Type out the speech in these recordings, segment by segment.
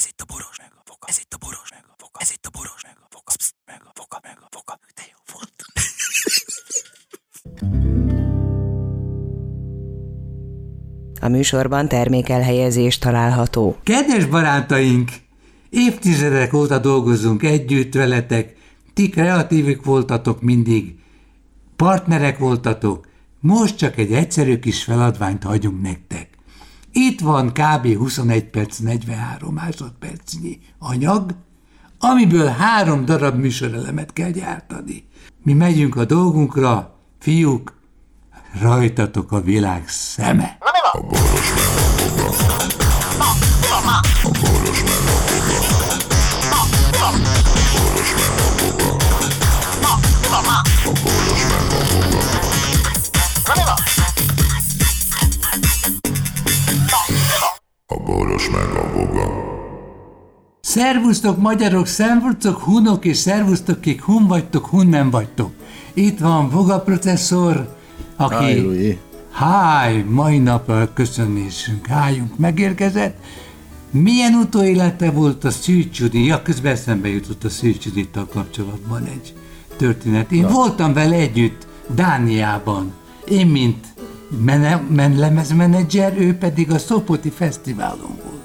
Ez itt a boros meg a foka. Ez itt a boros meg a foka. Ez itt a boros meg a foka. Psz, meg a foka, meg a foka. De jó volt. A műsorban termékelhelyezés található. Kedves barátaink! Évtizedek óta dolgozunk együtt veletek. Ti kreatívik voltatok mindig. Partnerek voltatok. Most csak egy egyszerű kis feladványt hagyunk nektek. Itt van kb. 21 perc, 43 másodpercnyi anyag, amiből 3 darab műsorelemet kell gyártani. Mi megyünk a dolgunkra, fiúk, rajtatok a világ szeme. Na, mi van? Szervusztok magyarok, szervusztok hunok, és szervusztok kik hun vagytok, hun nem vagytok. Itt van Voga professzor, aki háj, mai nap a köszönésünk, hájunk megérkezett. Milyen utóélete volt a Szűcs Judit? Ja, közben eszembe jutott a Szűcs Judittal kapcsolatban egy történet. Én voltam vele együtt Dániában. Én mint lemezmenedzser, ő pedig a Szopoti Fesztiválon volt.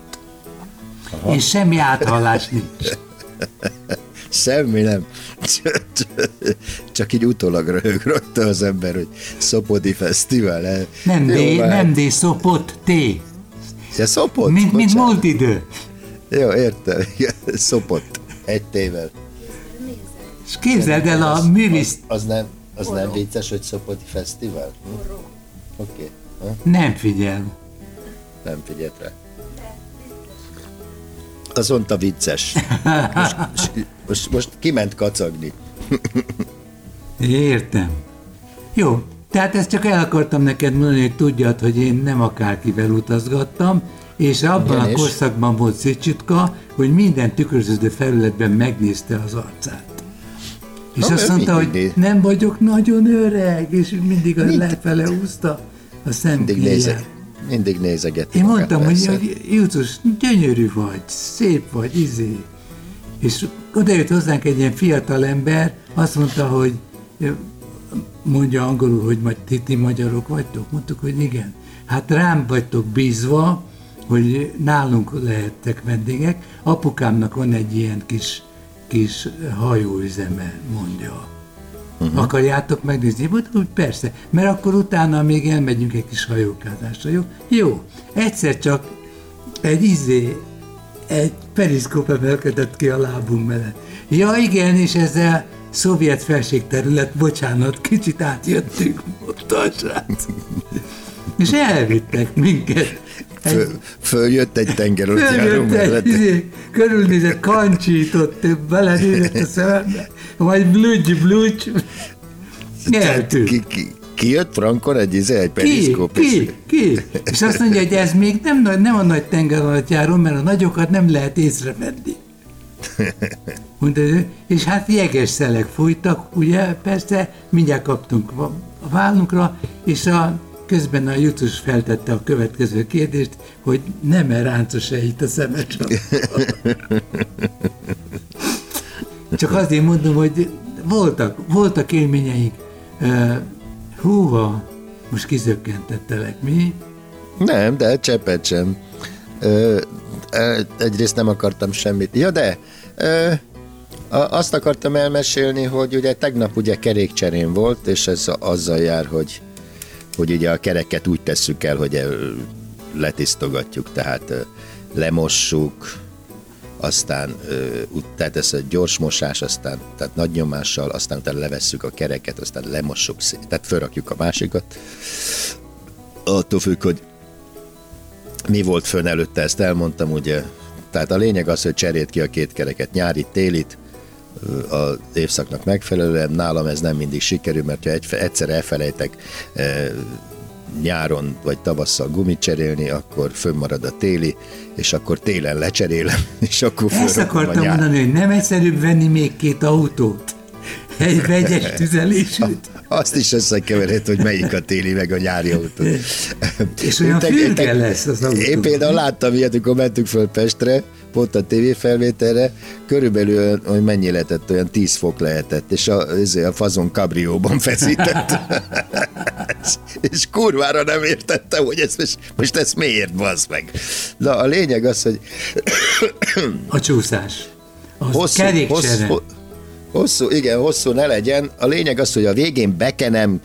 Aha. És semmi áthallás nincs. Semmi nem. Csak így utólag röhög rajta az ember, hogy Szopoti Fesztivál. Nem D, nem D, Szopot, T. Ja, Szopot? Mint múlt idő. Jó, értem. Szopot, egy T-vel. És képzeld el a művész... Az nem vicces, hogy Szopoti Fesztivál? Hm? Oké. Okay. Nem figyel. Nem figyelt rá. Az mondta vicces. Most kiment kacagni. Értem. Jó, tehát ezt csak el akartam neked mondani, hogy tudjad, hogy én nem akárkivel utazgattam, és abban a korszakban volt Szicsutka, hogy minden tükröződő felületben megnézte az arcát. És azt mondta, hogy nem vagyok nagyon öreg, és mindig lefele húzta a szemkéját. Mindig nézegetni. Én mondtam, hogy Júzus, gyönyörű vagy, szép vagy, izé. És odajött hozzánk egy ilyen fiatal ember, azt mondta, hogy mondja angolul, hogy majd ti magyarok vagytok. Mondtuk, hogy igen. Hát rám vagytok bízva, hogy nálunk lehettek vendégek. Apukámnak van egy ilyen kis hajóüzeme, mondja. Uh-huh. Akarjátok megnézni? Úgy persze, mert akkor utána még elmegyünk egy kis hajókázásra, jó? Jó, egyszer csak egy periszkóp emelkedett ki a lábunk mellett. Ja igen, és ezzel szovjet felségterület, bocsánat, kicsit átjöttünk, mondta srác. És elvittek minket. Följött egy tengeralattjáró mellett. Körülnézett, kancsított, belenézett a szemembe, majd blügy. Nyeltünk. Ki jött frankon egy periszkóp? Ki? És azt mondja, hogy ez még nem a nagy tengeralattjáró, mert a nagyokat nem lehet észrevenni. És hát jeges szelek fújtak, ugye, persze, mindjárt kaptunk a vállunkra, és közben a Jutus feltette a következő kérdést, hogy nem-e ráncos-e itt a szemecsapban. Csak azért mondom, hogy voltak élményeink. Húha, most kizökkentettelek, mi? Nem, de cseppet sem. Egyrészt nem akartam semmit. Ja, de... azt akartam elmesélni, hogy ugye tegnap ugye kerékcserén volt, és ez azzal jár, hogy ugye a kereket úgy tesszük el, hogy letisztogatjuk, tehát lemossuk, aztán tehát ez a gyors mosás, aztán tehát nagy nyomással, aztán utána levesszük a kereket, aztán lemossuk, tehát felrakjuk a másikat. Attól függ, hogy mi volt fönn előtte, ezt elmondtam, ugye. Tehát a lényeg az, hogy cseréld ki a 2 kereket, nyárit, télit, az évszaknak megfelelően. Nálam ez nem mindig sikerül, mert ha egyszer elfelejtek nyáron vagy tavasszal gumit cserélni, akkor fönnmarad a téli, és akkor télen lecserélem, és akkor fölrakom a nyár. Ezt akartam mondani, hogy nem egyszerűbb venni még 2 autót, egy vegyes tüzelésűt. Azt is összekeverhet, hogy melyik a téli, meg a nyári autó. És olyan fürge lesz az autó. Én például láttam ilyet, amikor mentünk föl Pestre, pont a tévéfelvételre, körülbelül, hogy mennyi lehetett, olyan 10 fok lehetett, és a fazon kabrióban feszített. és kurvára nem értettem, hogy ez most ezt miért, bazd meg. Na, a lényeg az, hogy... a csúszás. Hosszú ne legyen. A lényeg az, hogy a végén bekenem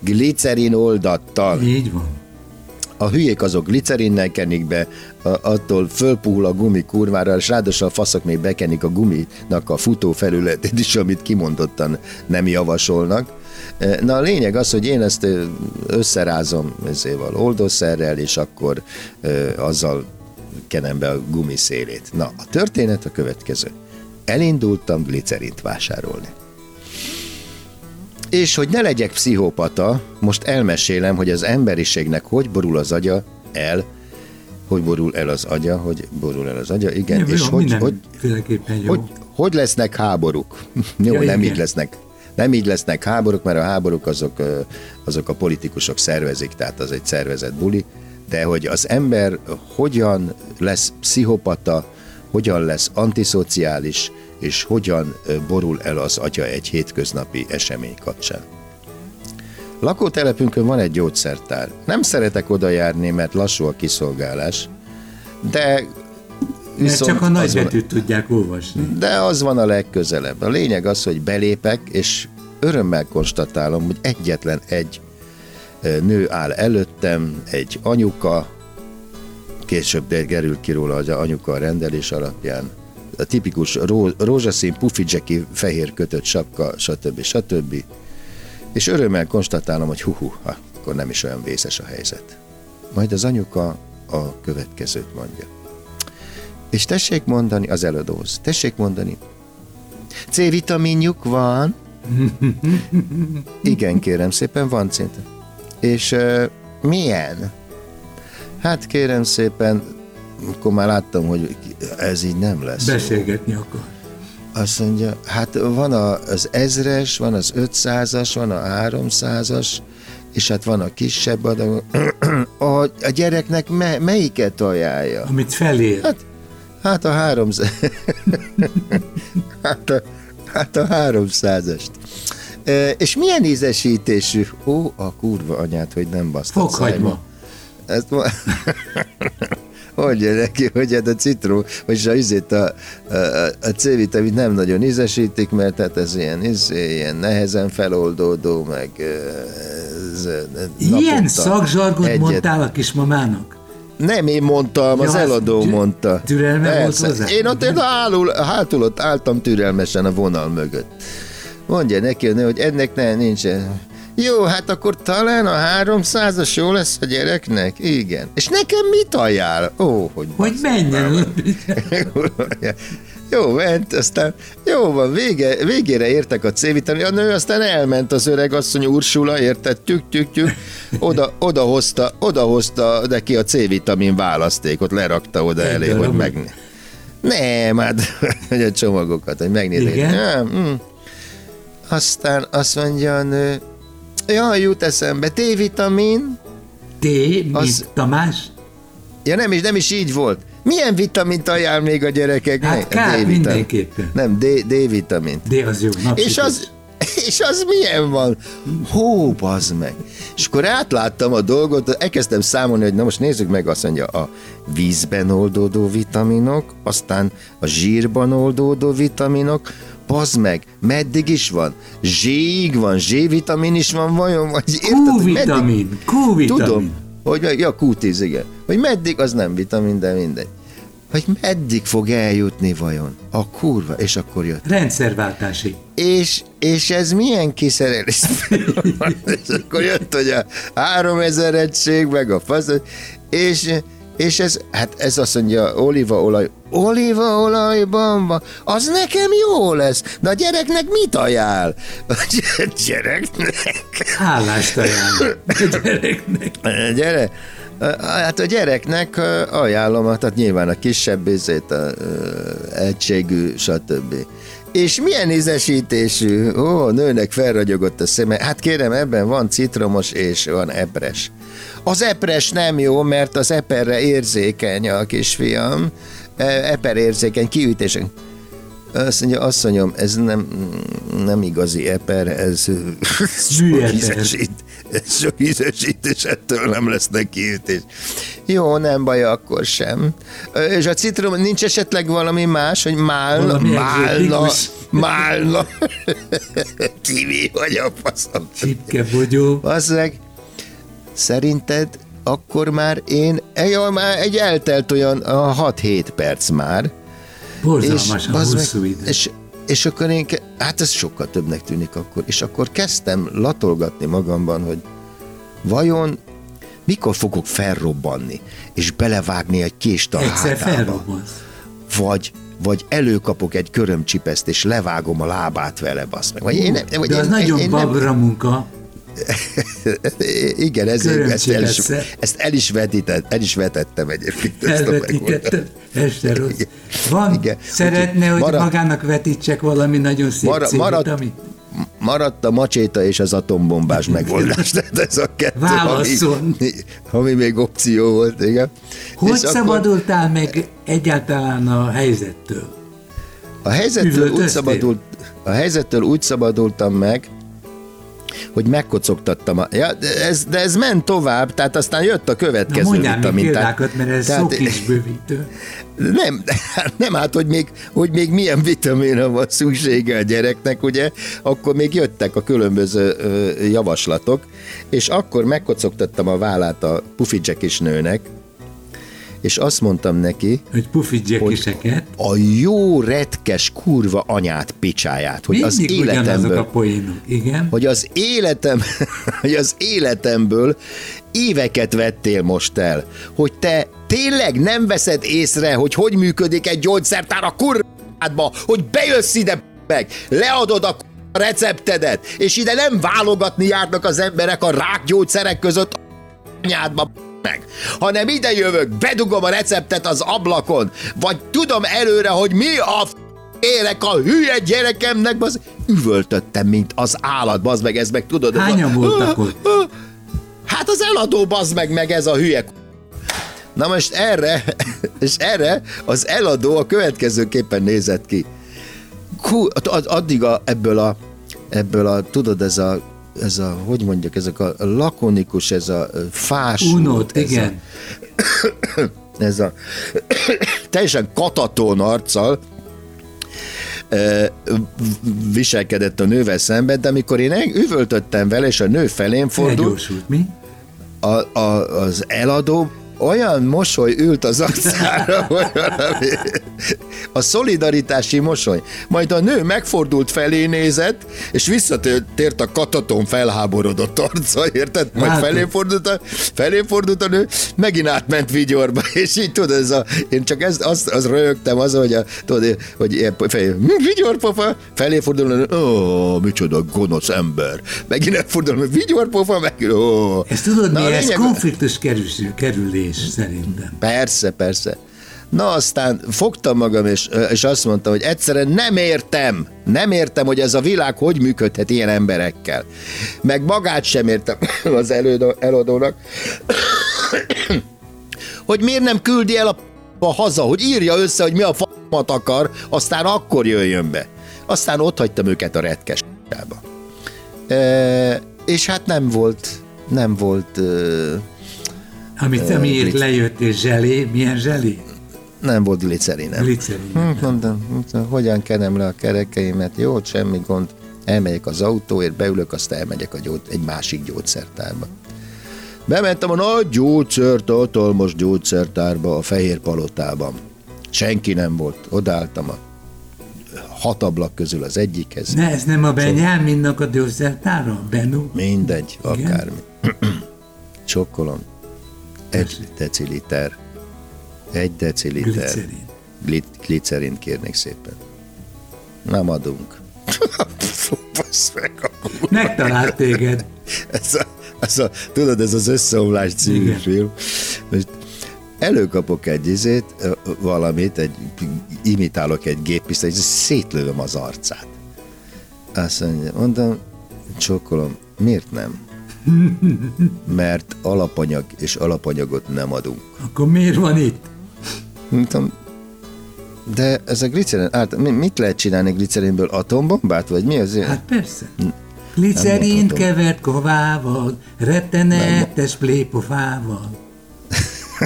glicerin oldattal. Így van. A hülyék azok glicerinnel kenik be, attól fölpuhul a gumi kurvára, és ráadásul a faszok még bekenik a guminak a futó felületét is, amit kimondottan nem javasolnak. Na a lényeg az, hogy én ezt összerázom ezéval oldószerrel, és akkor azzal kenem be a gumi szélét. Na, a történet a következő. Elindultam glicerint vásárolni. És hogy ne legyek pszichopata, most elmesélem, hogy az emberiségnek hogy borul el az agya, igen, ja, és hogy lesznek háborúk. Jó, ja, nem igen. Így lesznek. Nem így lesznek háborúk, mert a háborúk azok a politikusok szervezik, tehát az egy szervezett buli, de hogy az ember hogyan lesz pszichopata, hogyan lesz antiszociális, és hogyan borul el az agya egy hétköznapi esemény kapcsán. Lakótelepünkön van egy gyógyszertár. Nem szeretek oda járni, mert lassú a kiszolgálás, de... Viszont csak a nagybetűt tudják olvasni. De az van a legközelebb. A lényeg az, hogy belépek, és örömmel konstatálom, hogy egyetlen egy nő áll előttem, egy anyuka, később derül ki róla, hogy anyuka a rendelés alapján, a tipikus rózsaszín, pufidzseki, fehér kötött sapka, stb. És örömmel konstatálom, hogy akkor nem is olyan vészes a helyzet. Majd az anyuka a következőt mondja. És tessék mondani, az eladóz, tessék mondani, C-vitaminjuk van? Igen, kérem szépen, van szinte. És milyen? Hát kérem szépen, akkor már láttam, hogy ez így nem lesz. Beszélgetni akar. Azt mondja, hát van az 1000-es, van az 500-as, van a 300-as, és hát van a kisebb adag. A gyereknek melyiket ajánlja? Amit felér. Hát a 300-as. hát a 300-est. És milyen ízesítésű? Ó, a kurva anyát, hogy nem basztad. Fokhagyma. Ezt mondja neki, hogy hát a citró, vagyis a C-vitamint nem nagyon ízesítik, mert hát ez ilyen nehezen feloldódó, meg ilyen szakzsargot mondtál a kismamának? Nem én mondtam, az eladó mondta. Türelme volt hozzá? Én ott hátul ott álltam türelmesen a vonal mögött. Mondja neki, hogy ennek nincsen. Jó, hát akkor talán a 300-as jó lesz a gyereknek? Igen. És nekem mit ajánl? Hogy menjen. Jó, ment, aztán jó van, végére értek a C-vitamin. A nő aztán elment, az öreg asszony Ursula, érted, tük, odahozta neki a C-vitamin választékot, lerakta oda elé, hogy megnéz. Nem, hát a csomagokat, hogy megnézzük. Aztán azt mondja a nő, ja, jut eszembe. T-vitamin. T, mint Tamás? Ja, nem is így volt. Milyen vitamint ajánl még a gyerekeknek? Hát K mindenképpen. Nem, D-vitamin. D az jó. És az milyen van? Bazd meg. És akkor átláttam a dolgot, elkezdtem számolni, hogy na most nézzük meg, azt mondja, a vízben oldódó vitaminok, aztán a zsírban oldódó vitaminok, bazd meg, meddig is van? Z-ig van, Z-vitamin is van, vajon? Q-vitamin. Tudom, hogy Q10, igen. Hogy meddig, az nem vitamin, de mindegy. Hogy meddig fog eljutni vajon? A kurva, és akkor jött. Rendszerváltási. És ez milyen kiszerelés? És akkor jött, hogy a 3000 egység, meg a fasz, és ez, hát ez azt mondja, olívaolaj. Olívaolajban van, az nekem jó lesz, de a gyereknek mit ajánl? A gyereknek? Állást ajánl. A gyereknek. Hát a gyereknek ajánlom, hát nyilván a kisebb ízét, a egységű, stb. És milyen ízesítésű? Nőnek felragyogott a szeme. Hát kérem, ebben van citromos és van epres. Az epres nem jó, mert az eperre érzékeny a kisfiam, eperérzékeny, kiütésen. Azt mondja, asszonyom, ez nem igazi eper, ez sok ízesít, és ettől nem lesznek kiütés. Jó, nem baj, akkor sem. És a citrom, nincs esetleg valami más, hogy málna. Kivi vagy a faszom. Csipkebogyó. Basszeg, szerinted akkor már már egy eltelt olyan 6-7 perc már, borzalmasan hosszú idő. És akkor én, hát ez sokkal többnek tűnik akkor, és akkor kezdtem latolgatni magamban, hogy vajon mikor fogok felrobbanni, és belevágni egy kést a hátába. Vagy előkapok egy körömcsipeszt, és levágom a lábát vele, basz meg. Vagy de az nagyon babra munka. Igen, ezért ezt el is vetettem egyébként. Elvetítettem, este rossz. Van, igen. Szeretne, hogy magának vetítsek valami nagyon szép maradt a macséta és az atombombás megoldás, tehát ez a kettő, ami még opció volt, igen. Hogy szabadultál meg egyáltalán a helyzettől? A helyzettől úgy szabadultam meg, hogy megkocogtattam. De ez ment tovább, tehát aztán jött a következő vitamintát. Na mondjál példákat, mert ez szó kis bővítő. Nem, hát hogy még milyen vitaminra van szüksége a gyereknek, ugye, akkor még jöttek a különböző javaslatok, és akkor megkocogtattam a vállát a pufidzsekis nőnek, és azt mondtam neki, hogy pufidzsekiseket, a jó retkes kurva anyát picsáját, hogy az életemből, a poénok, igen? Hogy az életemből éveket vettél most el, hogy te tényleg nem veszed észre, hogy működik egy gyógyszertár a kurvádba, hogy bejössz ide meg, leadod a receptedet, és ide nem válogatni járnak az emberek a rákgyógyszerek között a anyádba, hanem ide jövök, bedugom a receptet az ablakon, vagy tudom előre, hogy mi a élek a hülye gyerekemnek, az üvöltöttem, mint az állat, bazd meg, ez meg tudod. Hányan voltak ott? Hát az eladó, bazd meg ez a hülye. Na most erre az eladó a következőképpen nézett ki. Addig ebből a tudod, ez a, hogy mondjak, ezek a lakonikus, ez a fás. Unott, igen. Ez a teljesen katatón arccal viselkedett a nővel szemben, de amikor én üvöltöttem vele, és a nő felén fordult, az eladó olyan mosoly ült az arcára, a szolidaritási mosoly. Majd a nő megfordult felé nézett, és visszatért a kataton felháborodott arca, érted? Majd felé fordult a nő, megint átment vigyorba, és így tudod, én csak azt röhögtem azon, hogy vigyorpofa, felé fordul a nő, ó, micsoda gonosz ember. Megint elfordul, hogy vigyorpofa, megint, ó. Ezt tudod, ez konfliktus kerülés. Szerintem. Persze. Na aztán fogtam magam, és azt mondtam, hogy egyszerűen nem értem, hogy ez a világ hogy működhet ilyen emberekkel. Meg magát sem értem az eladónak, hogy miért nem küldi el a haza, hogy írja össze, hogy mi a f***mat akar, aztán akkor jöjjön be. Aztán ott hagytam őket a retkes s***ába. És hát nem volt... Amiért lejött, és zselé, milyen zselé? Nem volt glicerinem. Hogyan kenem le a kerekeimet? Jó, semmi gond. Elmegyek az autóért, beülök, aztán elmegyek egy másik gyógyszertárba. Bementem a nagy hatalmas gyógyszertárba, a Fehér Palotában. Senki nem volt. Odaálltam a 6 ablak közül az egyikhez. Ne, ez nem a Benyáminnak a gyógyszertára? Benú? Mindegy, akármi. Csokkolom. 1 deciliter. Glicerin kérnék szépen. Nem adunk. Megtalált téged. Tudod, ez az Összeomlás című film. Most előkapok egy valamit, imitálok egy géppisztolyt, és szétlövöm az arcát. Azt mondom, csókolom, miért nem? Mert alapanyagot nem adunk. Akkor miért van itt? De ez a glicerin, mit lehet csinálni glicerinből? Atombombát, vagy mi az? Hát persze. Glicerint kevert kovával, rettenetes plépofával.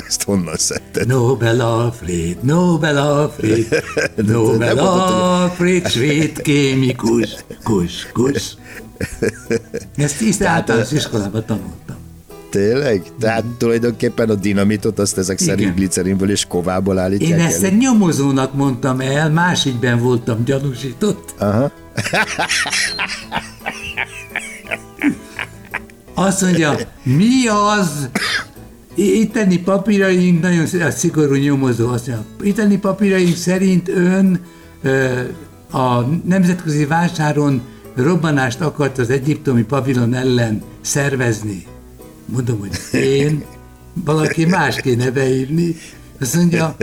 Ezt honnan szedted? Nobel Alfred, svéd kémikus, kus. Ezt is általános iskolában tanultam. Tényleg? Tehát tulajdonképpen a dinamitot azt ezek szerint glicerinből és kovából állítják elő. Én ezt egy nyomozónak mondtam el, más ügyben voltam gyanúsított. Aha. Azt mondja, mi az? Itteni papíraink, nagyon szigorú nyomozó, azt mondja, itteni papíraink szerint ön a nemzetközi vásáron robbanást akart az egyiptomi pavilon ellen szervezni. Mondom, hogy én, valaki más kéne beírni. Azt mondja,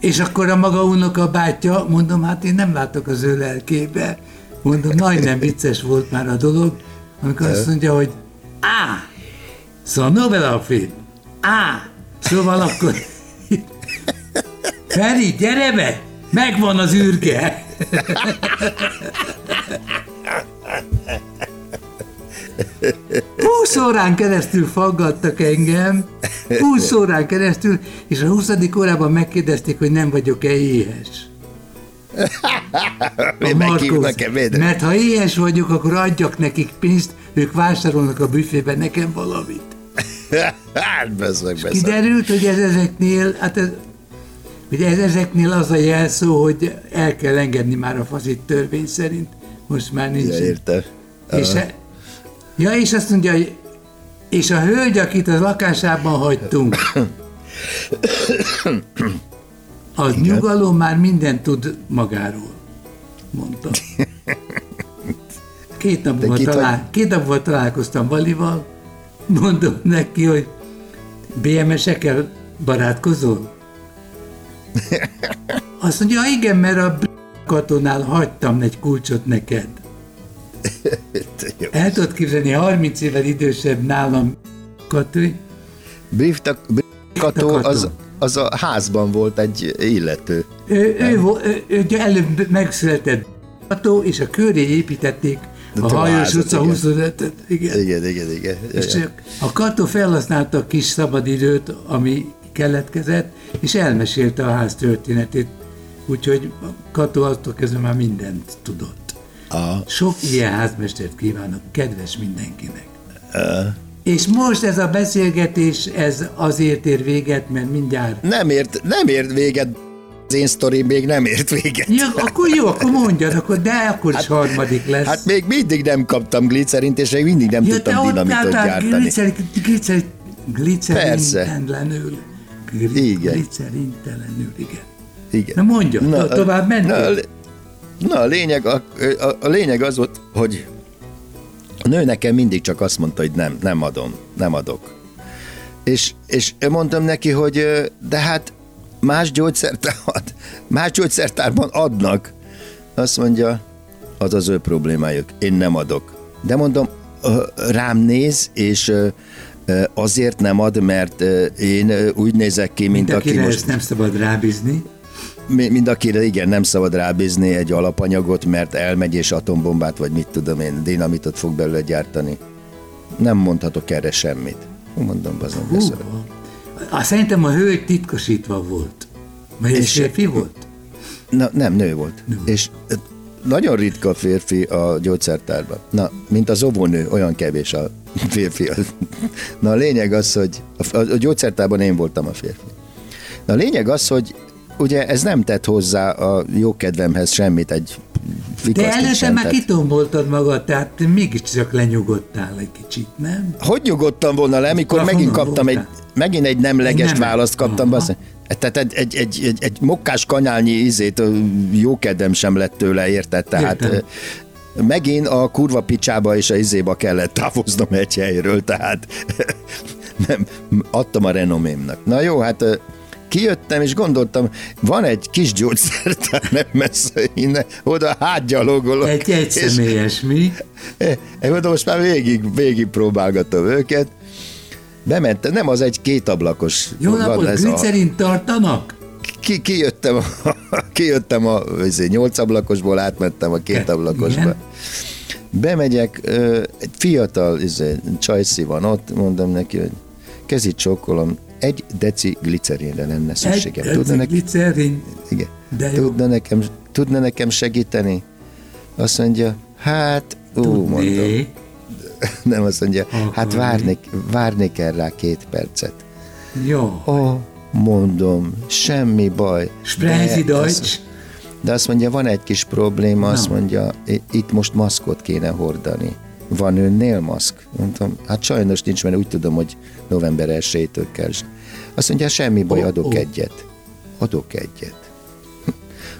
és akkor a maga unokabátyja, mondom, hát én nem látok az ő lelkébe. Mondom, majdnem vicces volt már a dolog, amikor azt mondja, hogy szóval Nobel Alfred, szóval akkor Feri, gyere be, megvan az űrge. Húsz órán keresztül faggattak engem, és a 20. órában megkérdezték, hogy nem vagyok-e éhes. Mert ha éhes vagyok, akkor adjak nekik pénzt, ők vásárolnak a büfében nekem valamit. Hát, kiderült, hogy ezeknél az a jelszó, hogy el kell engedni már a faszit törvény szerint, most már nincs. Ja, értem. És azt mondja, hogy és a hölgy, akit a lakásában hagytunk, az nyugalom már mindent tud magáról, mondta. Két napban találkoztam Valival, mondom neki, hogy BMS-ekkel barátkozol? Azt mondja, igen, mert a katonál hagytam egy kulcsot neked. El tudod képzelni, 30 évvel idősebb nálam katő. Briefta kató az a házban volt egy illető. Ő előbb megszületett kató, és a köré építették a Hajós utca 25-et. Igen. És a kató felhasználta a kis szabadidőt, ami keletkezett, és elmesélte a ház történetét. Úgyhogy a kató attól kezdve már mindent tudott. Sok ilyen házmestert kívánok, kedves mindenkinek. És most ez a beszélgetés, ez azért ér véget, mert mindjárt... Nem ért véget, az én sztorim még nem ért véget. Ja, akkor jó, akkor mondjad, akkor is harmadik lesz. Hát még mindig nem kaptam glicerint, és még mindig nem tudtam dinamitot gyártani. Glicerintelenül, igen. Na mondjad, tovább mentél. Na, a lényeg az volt, hogy a nő nekem mindig csak azt mondta, hogy nem adok. És mondtam neki, hogy de hát más gyógyszertárban adnak. Azt mondja, az az ő problémájuk, én nem adok. De mondom, rám néz, és azért nem ad, mert én úgy nézek ki, mint aki most... Ezt nem szabad rábízni. Mind akire, igen, nem szabad rábízni egy alapanyagot, mert elmegy és atombombát, vagy mit tudom én, dinamitot fog belőle gyártani. Nem mondhatok erre semmit. Mondom, bazom, beszélek. Szerintem a hölgy titkosítva volt. Mert egy férfi volt? Nem, nő volt. És nagyon ritka a férfi a gyógyszertárban. Na, mint az óvónő, olyan kevés a férfi. Na, a lényeg az, hogy a gyógyszertárban én voltam a férfi. Na, a lényeg az, hogy ugye ez nem tett hozzá a jó kedvemhez semmit, egy fikasztit. De előtte már kitomboltad magad, tehát mégiscsak lenyugodtál egy kicsit, nem? Hogy nyugodtam volna le, mikor megint kaptam egy nemleges választ kaptam. Tehát egy mokkás kanyálnyi ízét jó kedvem sem lett tőle, érted? Tehát megint a kurva picsába és a izéba kellett távoznom egy helyről, tehát nem, adtam a renomémnak. Na jó, hát... Kijöttem, és gondoltam, van egy kis gyógyszertár, nem messze innen, oda hátgyalogolok. Egy személyes, mi? Oda most már végig próbálgatom őket. Bementem, nem az egy kétablakos. Jó napot, glicerint tartanak? kijöttem a 8 ablakosból, átmentem a 2 ablakosba. Bemegyek, egy fiatal csajszi van ott, mondom neki, hogy kezit csókolom, 1 deci glicerinre lenne szükségem. 1 deci glicerin? Igen. Tudna nekem segíteni? Azt mondja, hát, mondom. Nem, azt mondja, hát várnék el rá 2 percet. Jó. Mondom, semmi baj. Sprezi Deutsch. De azt mondja, van egy kis probléma, azt mondja, itt most maszkot kéne hordani. Van önnél maszk? Mondtam, hát sajnos nincs, mert úgy tudom, hogy november 1-től kell. Azt mondja, semmi baj, adok egyet.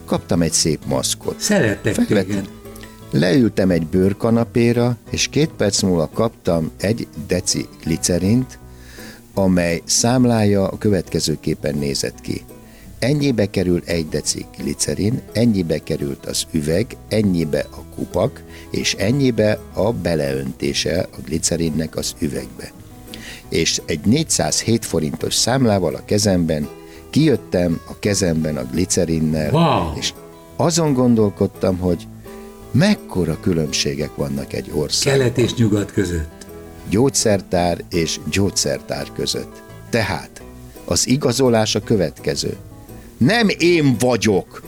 Kaptam egy szép maszkot. Szerettek téged. Leültem egy bőrkanapéra, és 2 perc múlva kaptam 1 deci glicerint, amely számlája a következőképpen nézett ki. Ennyibe kerül 1 deci glicerin, ennyibe került az üveg, ennyibe a kupak, és ennyibe a beleöntése a glicerinnek az üvegbe. És egy 407 forintos számlával a kezemben kijöttem a kezemben a glicerinnel, wow. És azon gondolkodtam, hogy mekkora különbségek vannak egy országban. Kelet és nyugat között. Gyógyszertár és gyógyszertár között. Tehát az igazolás a következő. Nem én vagyok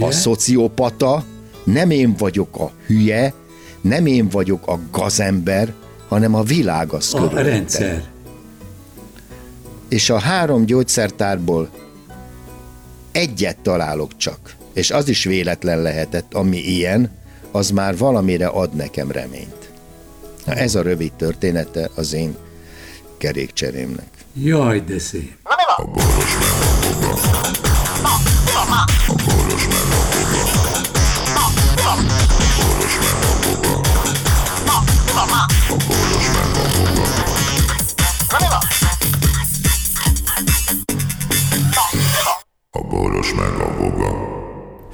a szociopata, nem én vagyok a hülye, nem én vagyok a gazember, hanem a világ az körülöttem. A rendszer. És a 3 gyógyszertárból 1-et találok csak, és az is véletlen lehetett, ami ilyen, az már valamire ad nekem reményt. Na, ez a rövid története az én kerékcserémnek. Jaj, de szép! A boros